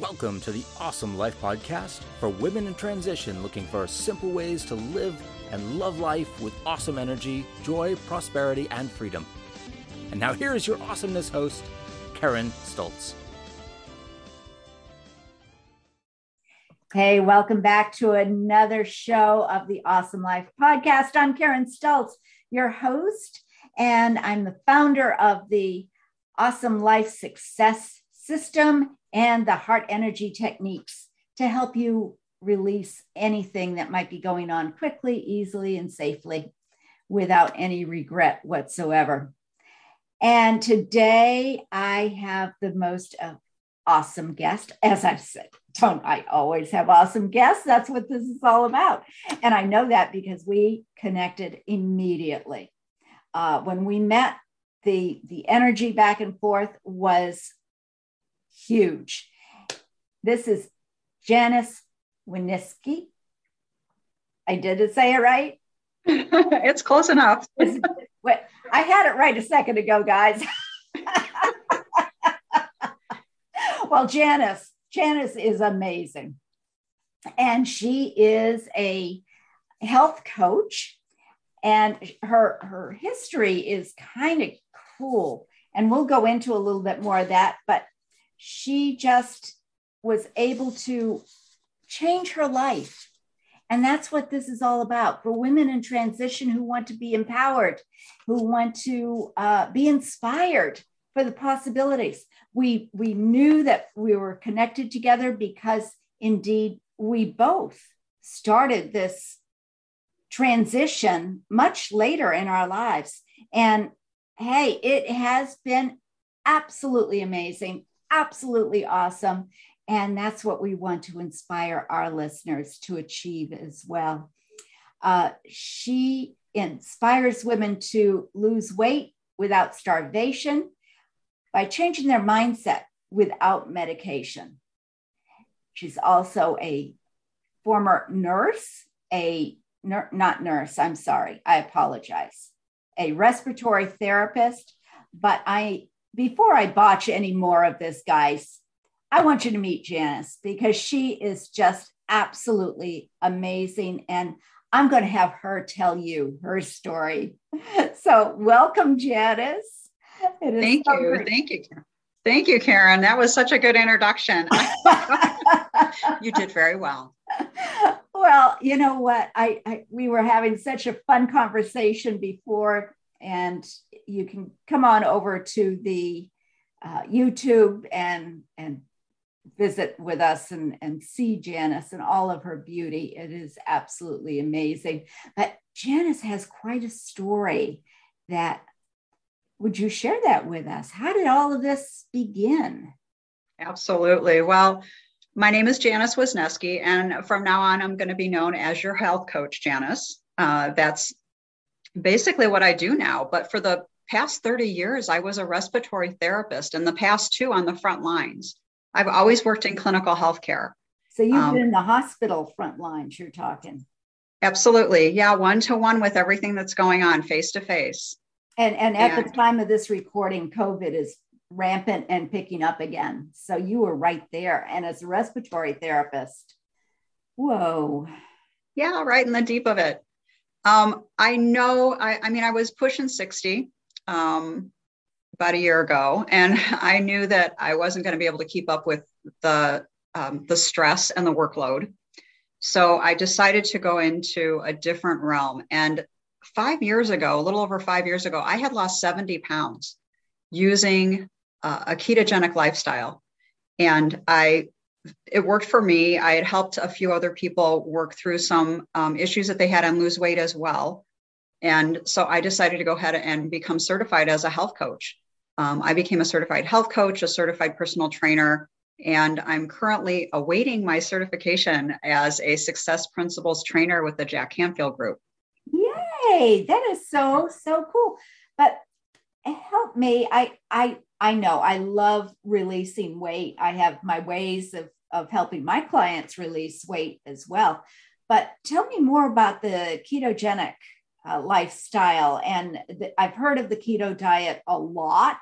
Welcome to the Awesome Life Podcast for women in transition looking for simple ways to live and love life with awesome energy, joy, prosperity, and freedom. And now here is your awesomeness host, Karen Stultz. Hey, welcome back to another show of the Awesome Life Podcast. I'm Karen Stultz, your host, and I'm the founder of the Awesome Life Success System and the Heart Energy Techniques to help you release anything that might be going on quickly, easily, and safely without any regret whatsoever. And today I have the most awesome guest, as I've said. Don't I always have awesome guests? That's what this is all about. And I know that because we connected immediately. When we met, the energy back and forth was huge. This is Janice Wisneski. I did say it right? It's close enough. I had it right a second ago, guys. Well, Janice is amazing. And she is a health coach. And her history is kind of cool. And we'll go into a little bit more of that. But she just was able to change her life. And that's what this is all about for women in transition who want to be empowered, who want to be inspired for the possibilities. We knew that we were connected together because indeed we both started this transition much later in our lives. And hey, it has been absolutely amazing, absolutely awesome. And that's what we want to inspire our listeners to achieve as well. She inspires women to lose weight without starvation by changing their mindset without medication. She's also a former nurse, a respiratory therapist. But before I botch any more of this, guys, I want you to meet Janice because she is just absolutely amazing. And I'm going to have her tell you her story. So welcome, Janice. Thank you. Thank you, Karen. That was such a good introduction. You did very well. Well, you know what? We were having such a fun conversation before, and you can come on over to the YouTube and visit with us and see Janice and all of her beauty. It is absolutely amazing. But Janice has quite a story. That would you share that with us? How did all of this begin? Absolutely. Well, my name is Janice Wisneski, and from now on, I'm going to be known as your health coach, Janice. That's basically what I do now. But for the past 30 years, I was a respiratory therapist, and the past two on the front lines. I've always worked in clinical healthcare. So you've been in the hospital front lines, you're talking. Absolutely. Yeah. One-to-one with everything that's going on face to face. And at the time of this recording, COVID is rampant and picking up again. So you were right there. And as a respiratory therapist, whoa. Yeah. Right in the deep of it. I was pushing 60, about a year ago, and I knew that I wasn't going to be able to keep up with the stress and the workload. So I decided to go into a different realm. And 5 years ago, a little over 5 years ago, I had lost 70 pounds using a ketogenic lifestyle. And it worked for me. I had helped a few other people work through some issues that they had and lose weight as well. And so I decided to go ahead and become certified as a health coach. I became a certified health coach, a certified personal trainer, and I'm currently awaiting my certification as a success principles trainer with the Jack Canfield group. Yay. That is so, so cool. But help me. I know I love releasing weight. I have my ways of helping my clients release weight as well. But tell me more about the ketogenic lifestyle. And I've heard of the keto diet a lot.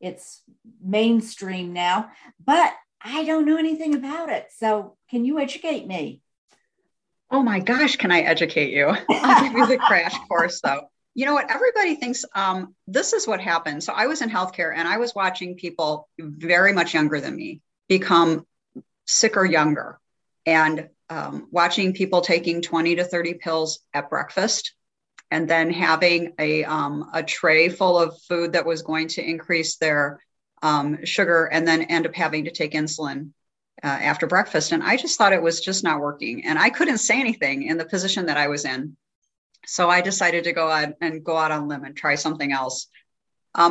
It's mainstream now, but I don't know anything about it. So can you educate me? Oh my gosh, can I educate you? I'll give you the crash course though. You know what? Everybody thinks this is what happened. So I was in healthcare and I was watching people very much younger than me become sicker younger and watching people taking 20 to 30 pills at breakfast and then having a tray full of food that was going to increase their sugar and then end up having to take insulin after breakfast. And I just thought it was just not working. And I couldn't say anything in the position that I was in. So I decided to go out on a limb and try something else.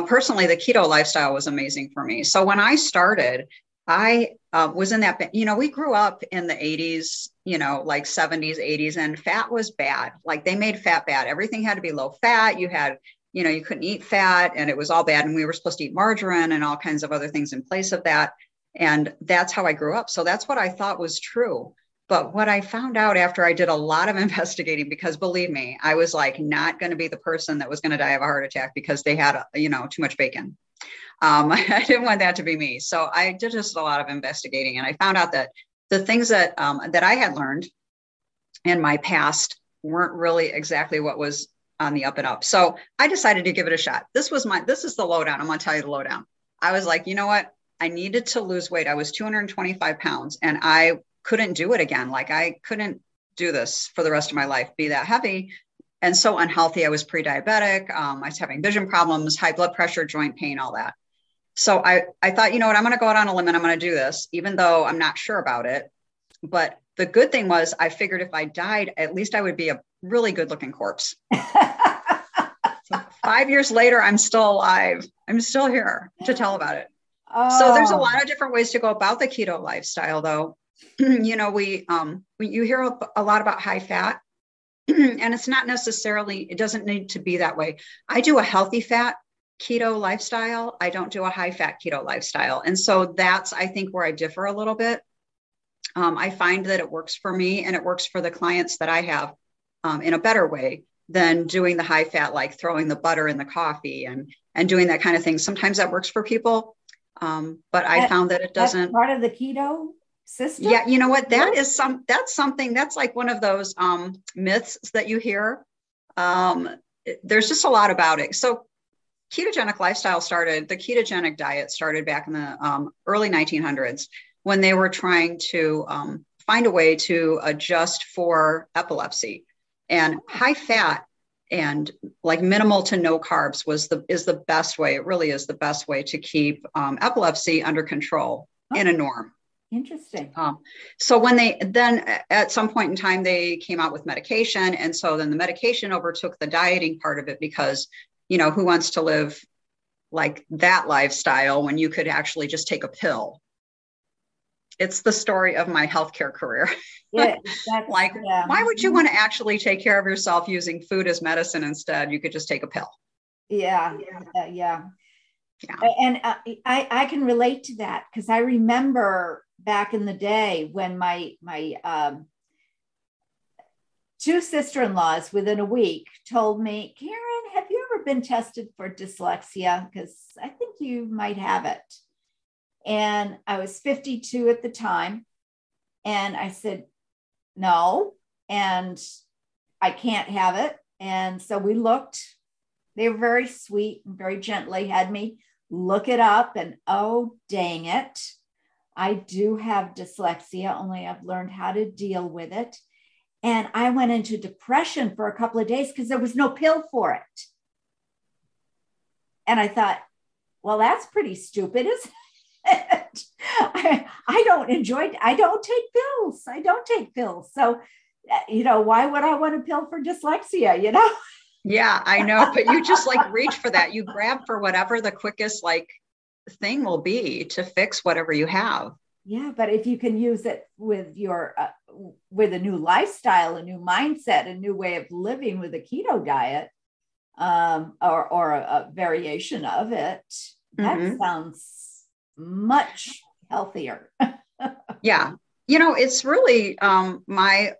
Personally, the keto lifestyle was amazing for me. So when I started, I was in that, you know, we grew up in the 80s, you know, like 70s, 80s, and fat was bad. Like they made fat bad. Everything had to be low fat. You had, you know, you couldn't eat fat and it was all bad. And we were supposed to eat margarine and all kinds of other things in place of that. And that's how I grew up. So that's what I thought was true. But what I found out after I did a lot of investigating, because believe me, I was like not going to be the person that was going to die of a heart attack because they had, you know, too much bacon. I didn't want that to be me. So I did just a lot of investigating and I found out that the things that, that I had learned in my past weren't really exactly what was on the up and up. So I decided to give it a shot. This is the lowdown. I'm going to tell you the lowdown. I was like, you know what? I needed to lose weight. I was 225 pounds and I couldn't do it again. Like I couldn't do this for the rest of my life, be that heavy and so unhealthy. I was pre-diabetic. I was having vision problems, high blood pressure, joint pain, all that. So I thought, you know what, I'm going to go out on a limb and I'm going to do this, even though I'm not sure about it. But the good thing was I figured if I died, at least I would be a really good looking corpse. So 5 years later, I'm still alive. I'm still here to tell about it. Oh. So there's a lot of different ways to go about the keto lifestyle though. You know, you hear a lot about high fat and it's not necessarily, it doesn't need to be that way. I do a healthy fat keto lifestyle. I don't do a high fat keto lifestyle. And so that's, I think, where I differ a little bit. I find that it works for me and it works for the clients that I have in a better way than doing the high fat, like throwing the butter in the coffee and doing that kind of thing. Sometimes that works for people. But I found that it doesn't. That's part of the keto system? Yeah. You know what? That's something that's like one of those, myths that you hear. There's just a lot about it. So ketogenic lifestyle started, the ketogenic diet started back in the, early 1900s when they were trying to, find a way to adjust for epilepsy and high fat and like minimal to no carbs is the best way. It really is the best way to keep, epilepsy under control in a norm. Interesting. So when at some point in time, they came out with medication. And so then the medication overtook the dieting part of it because, you know, who wants to live like that lifestyle when you could actually just take a pill? It's the story of my healthcare career. Yeah, like, yeah. Why would you want to actually take care of yourself using food as medicine instead? You could just take a pill. Yeah. Yeah. Yeah. And I can relate to that because I remember back in the day when my two sister-in-laws within a week told me, Karen, have you ever been tested for dyslexia? Because I think you might have it. And I was 52 at the time. And I said, no, and I can't have it. And so we looked. They were very sweet and very gently had me look it up. And oh, dang it. I do have dyslexia, only I've learned how to deal with it. And I went into depression for a couple of days because there was no pill for it. And I thought, well, that's pretty stupid, isn't it? I don't take pills. So, you know, why would I want a pill for dyslexia, you know? Yeah, I know. But you just like reach for that. You grab for whatever the quickest like thing will be to fix whatever you have. Yeah. But if you can use it with your, with a new lifestyle, a new mindset, a new way of living with a keto diet, or a variation of it, that sounds much healthier. Yeah. You know, it's really, my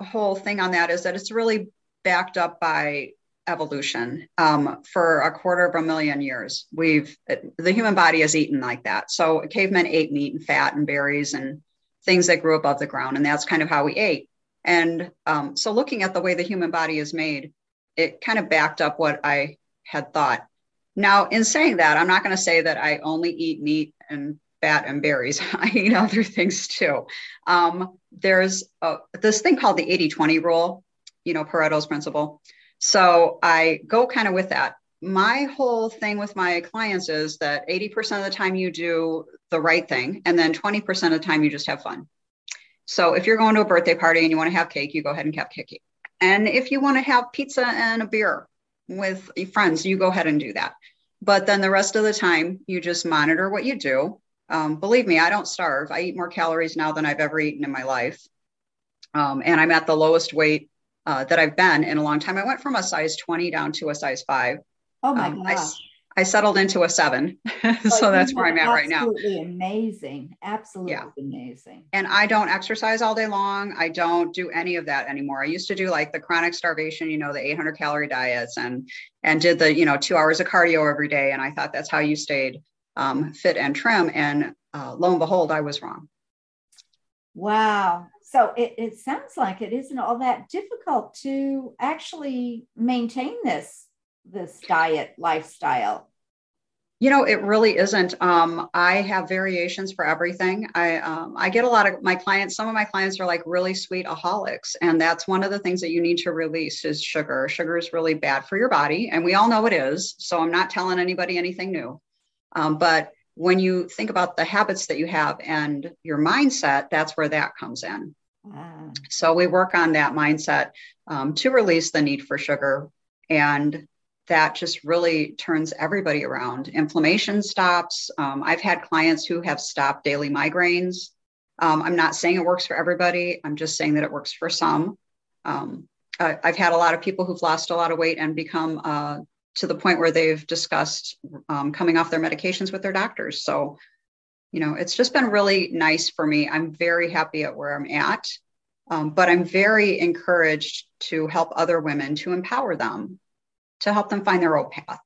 whole thing on that is that it's really backed up by evolution. For a quarter of a million years, the human body has eaten like that. So cavemen ate meat and fat and berries and things that grew above the ground. And that's kind of how we ate. And so looking at the way the human body is made, it kind of backed up what I had thought. Now, in saying that, I'm not going to say that I only eat meat and fat and berries. I eat other things too. There's this thing called the 80-20 rule, Pareto's principle. So I go kind of with that. My whole thing with my clients is that 80% of the time you do the right thing, and then 20% of the time you just have fun. So if you're going to a birthday party and you want to have cake, you go ahead and have cake. And if you want to have pizza and a beer with friends, you go ahead and do that. But then the rest of the time, you just monitor what you do. Believe me, I don't starve. I eat more calories now than I've ever eaten in my life. And I'm at the lowest weight that I've been in a long time. I went from a size 20 down to a size 5. Oh my gosh. I settled into a 7. So that's where I'm at right now. Absolutely amazing. Absolutely amazing. And I don't exercise all day long. I don't do any of that anymore. I used to do like the chronic starvation, the 800 calorie diets and did the, 2 hours of cardio every day. And I thought that's how you stayed fit and trim. And lo and behold, I was wrong. Wow. So it sounds like it isn't all that difficult to actually maintain this diet lifestyle. It really isn't. I have variations for everything. I get a lot of my clients. Some of my clients are like really sweetaholics. And that's one of the things that you need to release is sugar. Sugar is really bad for your body. And we all know it is. So I'm not telling anybody anything new. But when you think about the habits that you have and your mindset, that's where that comes in. Wow. So we work on that mindset to release the need for sugar. And that just really turns everybody around. Inflammation stops. I've had clients who have stopped daily migraines. I'm not saying it works for everybody. I'm just saying that it works for some. I've had a lot of people who've lost a lot of weight and become to the point where they've discussed coming off their medications with their doctors. So, it's just been really nice for me. I'm very happy at where I'm at, but I'm very encouraged to help other women, to empower them, to help them find their own path.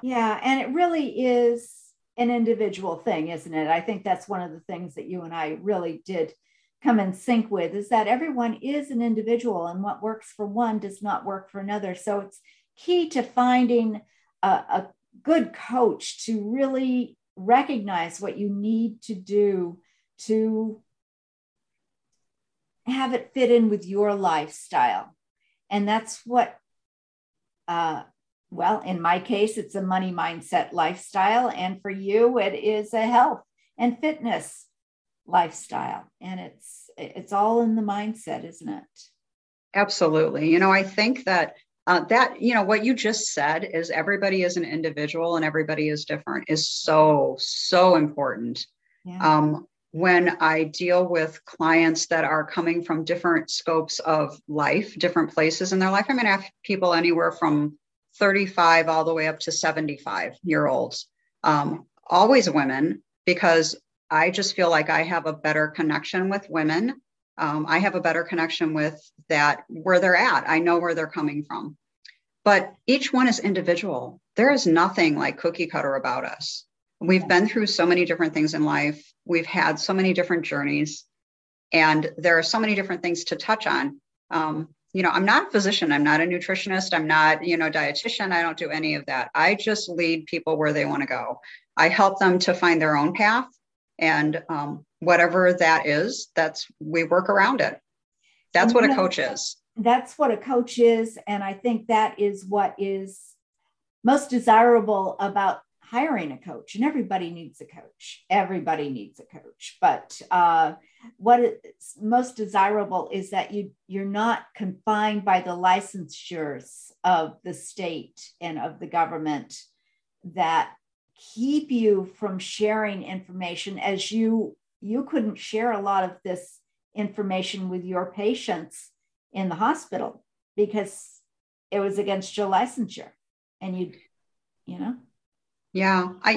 Yeah. And it really is an individual thing, isn't it? I think that's one of the things that you and I really did come in sync with, is that everyone is an individual and what works for one does not work for another. So it's key to finding a good coach to really recognize what you need to do to have it fit in with your lifestyle. And that's what in my case, it's a money mindset lifestyle. And for you, it is a health and fitness lifestyle. And it's all in the mindset, isn't it? Absolutely. I think that, what you just said is everybody is an individual and everybody is different is so, so important. Yeah. When I deal with clients that are coming from different scopes of life, different places in their life, I'm going to have people anywhere from 35 all the way up to 75-year-olds, always women, because I just feel like I have a better connection with women. I have a better connection with that, where they're at. I know where they're coming from, but each one is individual. There is nothing like cookie cutter about us. We've been through so many different things in life. We've had so many different journeys, and there are so many different things to touch on. I'm not a physician. I'm not a nutritionist. I'm not, dietitian. I don't do any of that. I just lead people where they want to go. I help them to find their own path, and whatever that is, we work around it. That's what a coach is. That's what a coach is. And I think that is what is most desirable about hiring a coach, and everybody needs a coach. Everybody needs a coach. But what is most desirable is that you're not confined by the licensures of the state and of the government that keep you from sharing information, as you couldn't share a lot of this information with your patients in the hospital because it was against your licensure, and you know. Yeah. I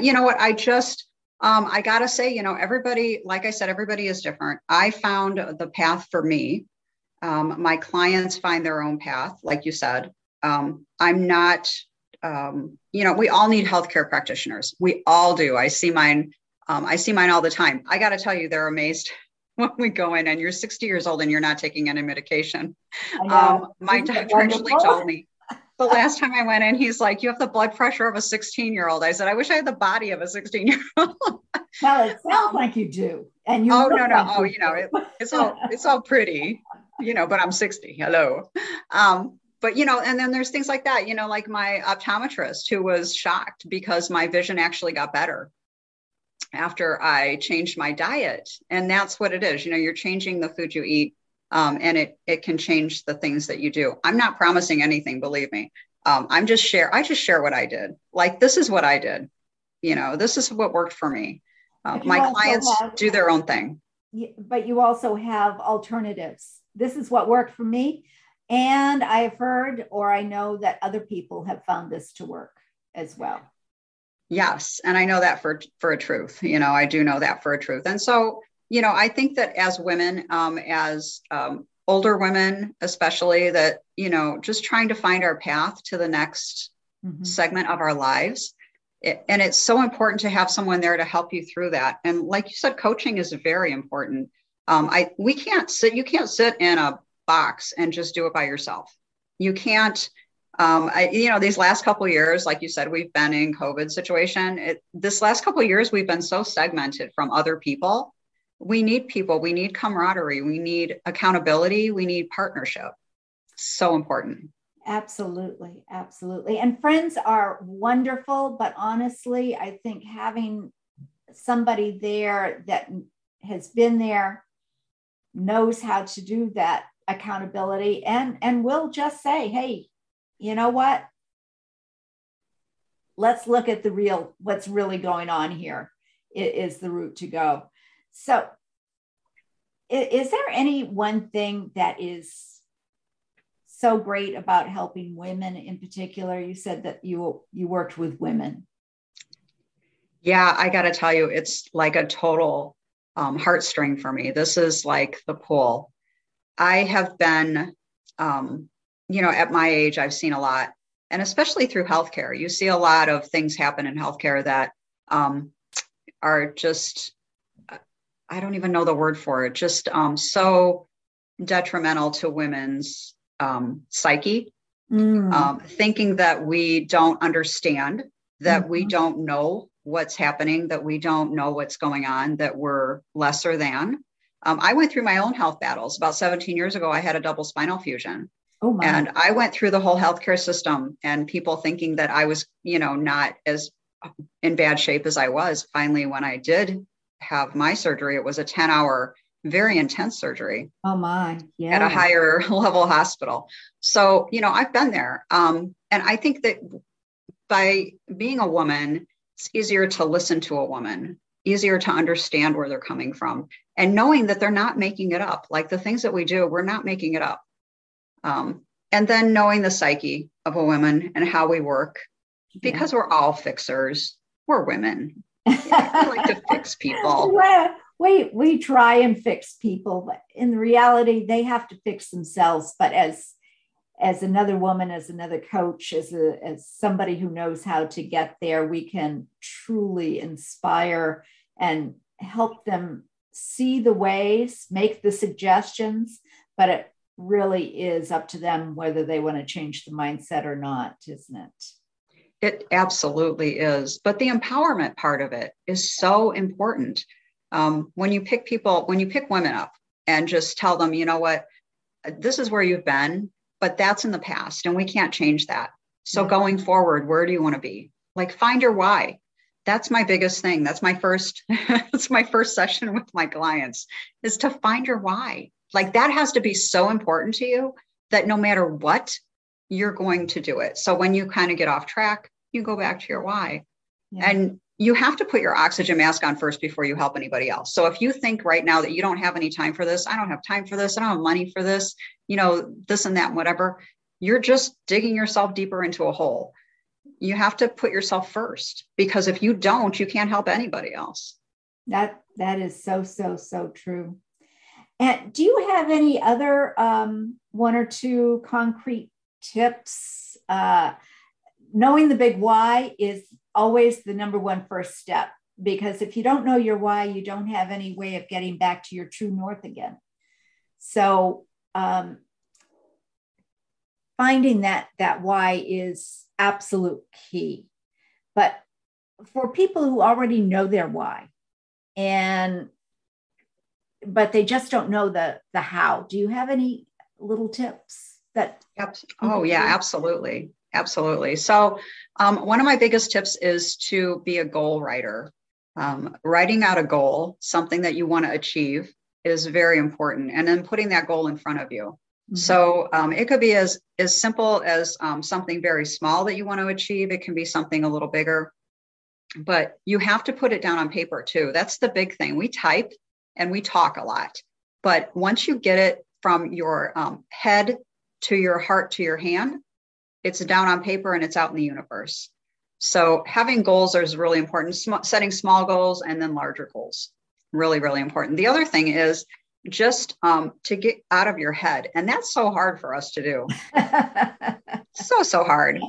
gotta say, everybody, like I said, everybody is different. I found the path for me. My clients find their own path, like you said. I'm not, you know, we all need healthcare practitioners. We all do. I see mine all the time. I got to tell you, they're amazed when we go in and you're 60 years old and you're not taking any medication. My doctor actually told me the last time I went in, he's like, you have the blood pressure of a 16-year-old. I said, I wish I had the body of a 16-year-old. Well, it sounds like you do. And you you know, it's all pretty, you know, but I'm 60. Hello. But, you know, and then there's things like that, you know, like my optometrist who was shocked because my vision actually got better after I changed my diet. And that's what it is. You know, you're changing the food you eat, and it can change the things that you do. I'm not promising anything, believe me. I just share what I did. Like, this is what I did. You know, this is what worked for me. My clients do their own thing. But you also have alternatives. This is what worked for me. And I have heard, or I know that other people have found this to work as well. Yes. And I know that for a truth, you know, I do know that for a truth. And so, you know, I think that as women, as older women, especially, that, you know, just trying to find our path to the next segment of our lives. And it's so important to have someone there to help you through that. And like you said, coaching is very important. You can't sit in a box and just do it by yourself. You can't, you know, these last couple of years, like you said, we've been in COVID situation. This last couple of years, we've been so segmented from other people. We need people, we need camaraderie, we need accountability, we need partnership. So important. Absolutely. Absolutely. And friends are wonderful, but honestly, I think having somebody there that has been there, knows how to do that accountability, and will just say, hey, you know what? Let's look at the real, what's really going on here. It is the route to go. So is there any one thing that is so great about helping women in particular? You said that you worked with women. Yeah, I got to tell you, it's like a total heartstring for me. This is like the pull. I have been, you know, at my age, I've seen a lot, and especially through healthcare, you see a lot of things happen in healthcare that are just, I don't even know the word for it, just so detrimental to women's psyche, thinking that we don't understand, that we don't know what's happening, that we don't know what's going on, that we're lesser than. I went through my own health battles. About 17 years ago, I had a double spinal fusion. Oh my. And I went through the whole healthcare system and people thinking that I was, you know, not as in bad shape as I was. Finally, when I did have my surgery, it was a 10-hour, very intense surgery. Oh my. Yeah. At a higher level hospital. So, you know, I've been there. And I think that by being a woman, it's easier to listen to a woman, easier to understand where they're coming from, and knowing that they're not making it up. Like the things that we do, we're not making it up. And then knowing the psyche of a woman and how we work, because we're all fixers. We're women. Yeah, we like to fix people. Well, we try and fix people, but in reality, they have to fix themselves. But as another woman, as another coach, as somebody who knows how to get there, we can truly inspire and help them see the ways, make the suggestions, but it really is up to them whether they want to change the mindset or not, isn't it? It absolutely is. But the empowerment part of it is so important. When you pick women up and just tell them, you know what, this is where you've been, but that's in the past and we can't change that. So going forward, where do you want to be? Like, find your why. That's my biggest thing. That's my first, that's my first session with my clients, is to find your why. Like, that has to be so important to you that no matter what, you're going to do it. So when you kind of get off track, you go back to your why. Yeah. And you have to put your oxygen mask on first before you help anybody else. So if you think right now that you don't have any time for this, I don't have time for this, I don't have money for this, you know, this and that, whatever, you're just digging yourself deeper into a hole. You have to put yourself first, because if you don't, you can't help anybody else. That is so, so, so true. And do you have any other one or two concrete tips knowing the big why is always the number one first step, because if you don't know your why, you don't have any way of getting back to your true north again. So finding that why is absolute key. But for people who already know their why, but they just don't know the how, do you have any little tips that? Oh yeah, absolutely. Absolutely. So one of my biggest tips is to be a goal writer. Writing out a goal, something that you want to achieve, is very important. And then putting that goal in front of you. Mm-hmm. So it could be as simple as something very small that you want to achieve. It can be something a little bigger, but you have to put it down on paper too. That's the big thing. We type and we talk a lot, but once you get it from your head to your heart to your hand, it's down on paper and it's out in the universe. So having goals is really important. Setting small goals and then larger goals, really, really important. The other thing is just to get out of your head. And that's so hard for us to do. So hard.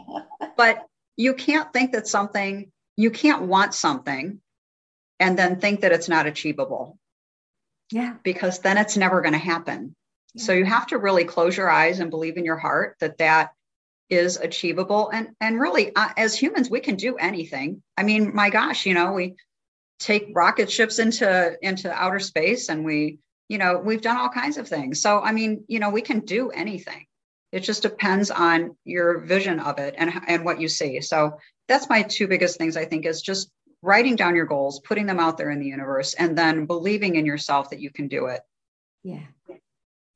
But you can't think that something, you can't want something and then think that it's not achievable. Yeah. Because then it's never going to happen. Yeah. So you have to really close your eyes and believe in your heart that is achievable. And really, as humans, we can do anything. I mean, my gosh, we take rocket ships into outer space, and we, we've done all kinds of things. So, I mean, we can do anything. It just depends on your vision of it and what you see. So that's my two biggest things, I think, is just writing down your goals, putting them out there in the universe, and then believing in yourself that you can do it. Yeah.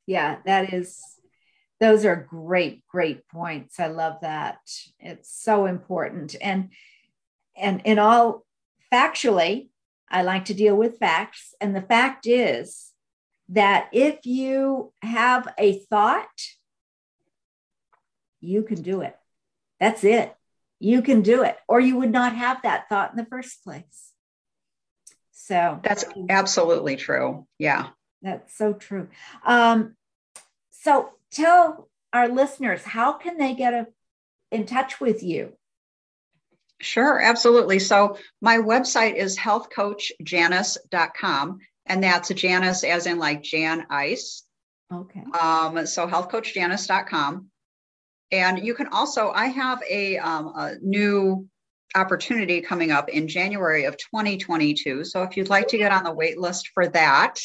Yeah, those are great points. I love that. It's so important. And in all, factually, I like to deal with facts. And the fact is that if you have a thought, you can do it. That's it. You can do it, or you would not have that thought in the first place. So that's absolutely true. Yeah. That's so true. So tell our listeners, how can they get in touch with you? Sure, absolutely. So my website is healthcoachjanice.com, and that's Janice as in like Jan Ice. Okay. So healthcoachjanice.com. And you can also, I have a new opportunity coming up in January of 2022. So if you'd like to get on the wait list for that,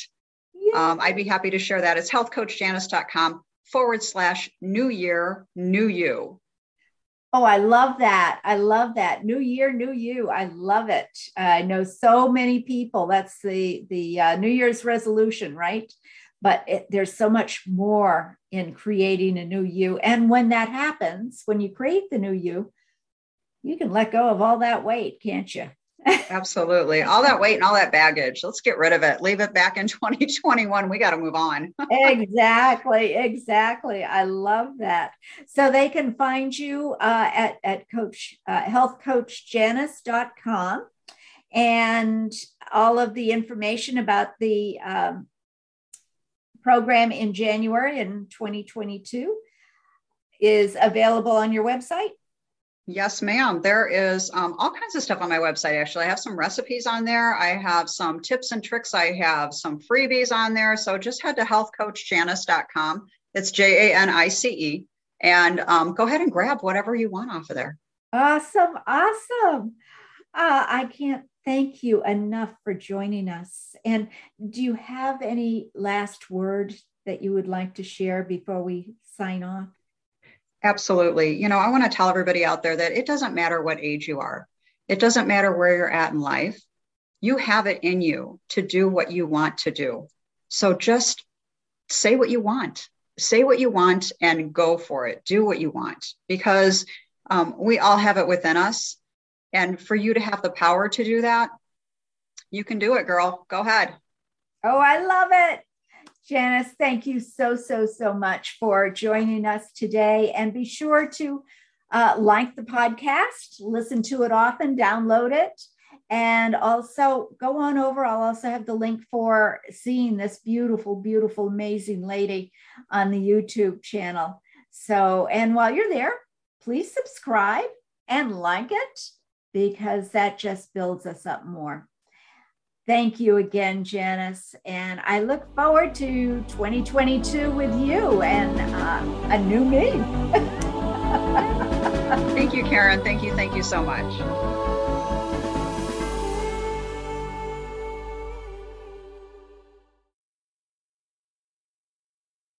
I'd be happy to share that. It's healthcoachjanice.com/new-year-new-you. Oh, I love that. I love that. New year, new you. I love it. I know so many people. That's the New Year's resolution, right? But there's so much more in creating a new you. And when that happens, when you create the new you, you can let go of all that weight, can't you? Absolutely. All that weight and all that baggage. Let's get rid of it. Leave it back in 2021. We got to move on. Exactly. I love that. So they can find you at healthcoachjanice.com, and all of the information about the program in January in 2022 is available on your website. Yes, ma'am. There is all kinds of stuff on my website. Actually, I have some recipes on there. I have some tips and tricks. I have some freebies on there. So just head to healthcoachjanice.com. It's Janice. And go ahead and grab whatever you want off of there. Awesome. Awesome. I can't thank you enough for joining us. And do you have any last word that you would like to share before we sign off? Absolutely. I want to tell everybody out there that it doesn't matter what age you are. It doesn't matter where you're at in life. You have it in you to do what you want to do. So just say what you want. Say what you want and go for it. Do what you want, because we all have it within us. And for you to have the power to do that, you can do it, girl. Go ahead. Oh, I love it. Janice, thank you so much for joining us today. And be sure to like the podcast, listen to it often, download it, and also go on over. I'll also have the link for seeing this beautiful, amazing lady on the YouTube channel. So, and while you're there, please subscribe and like it, because that just builds us up more. Thank you again, Janice. And I look forward to 2022 with you and a new me. Thank you, Karen. Thank you so much.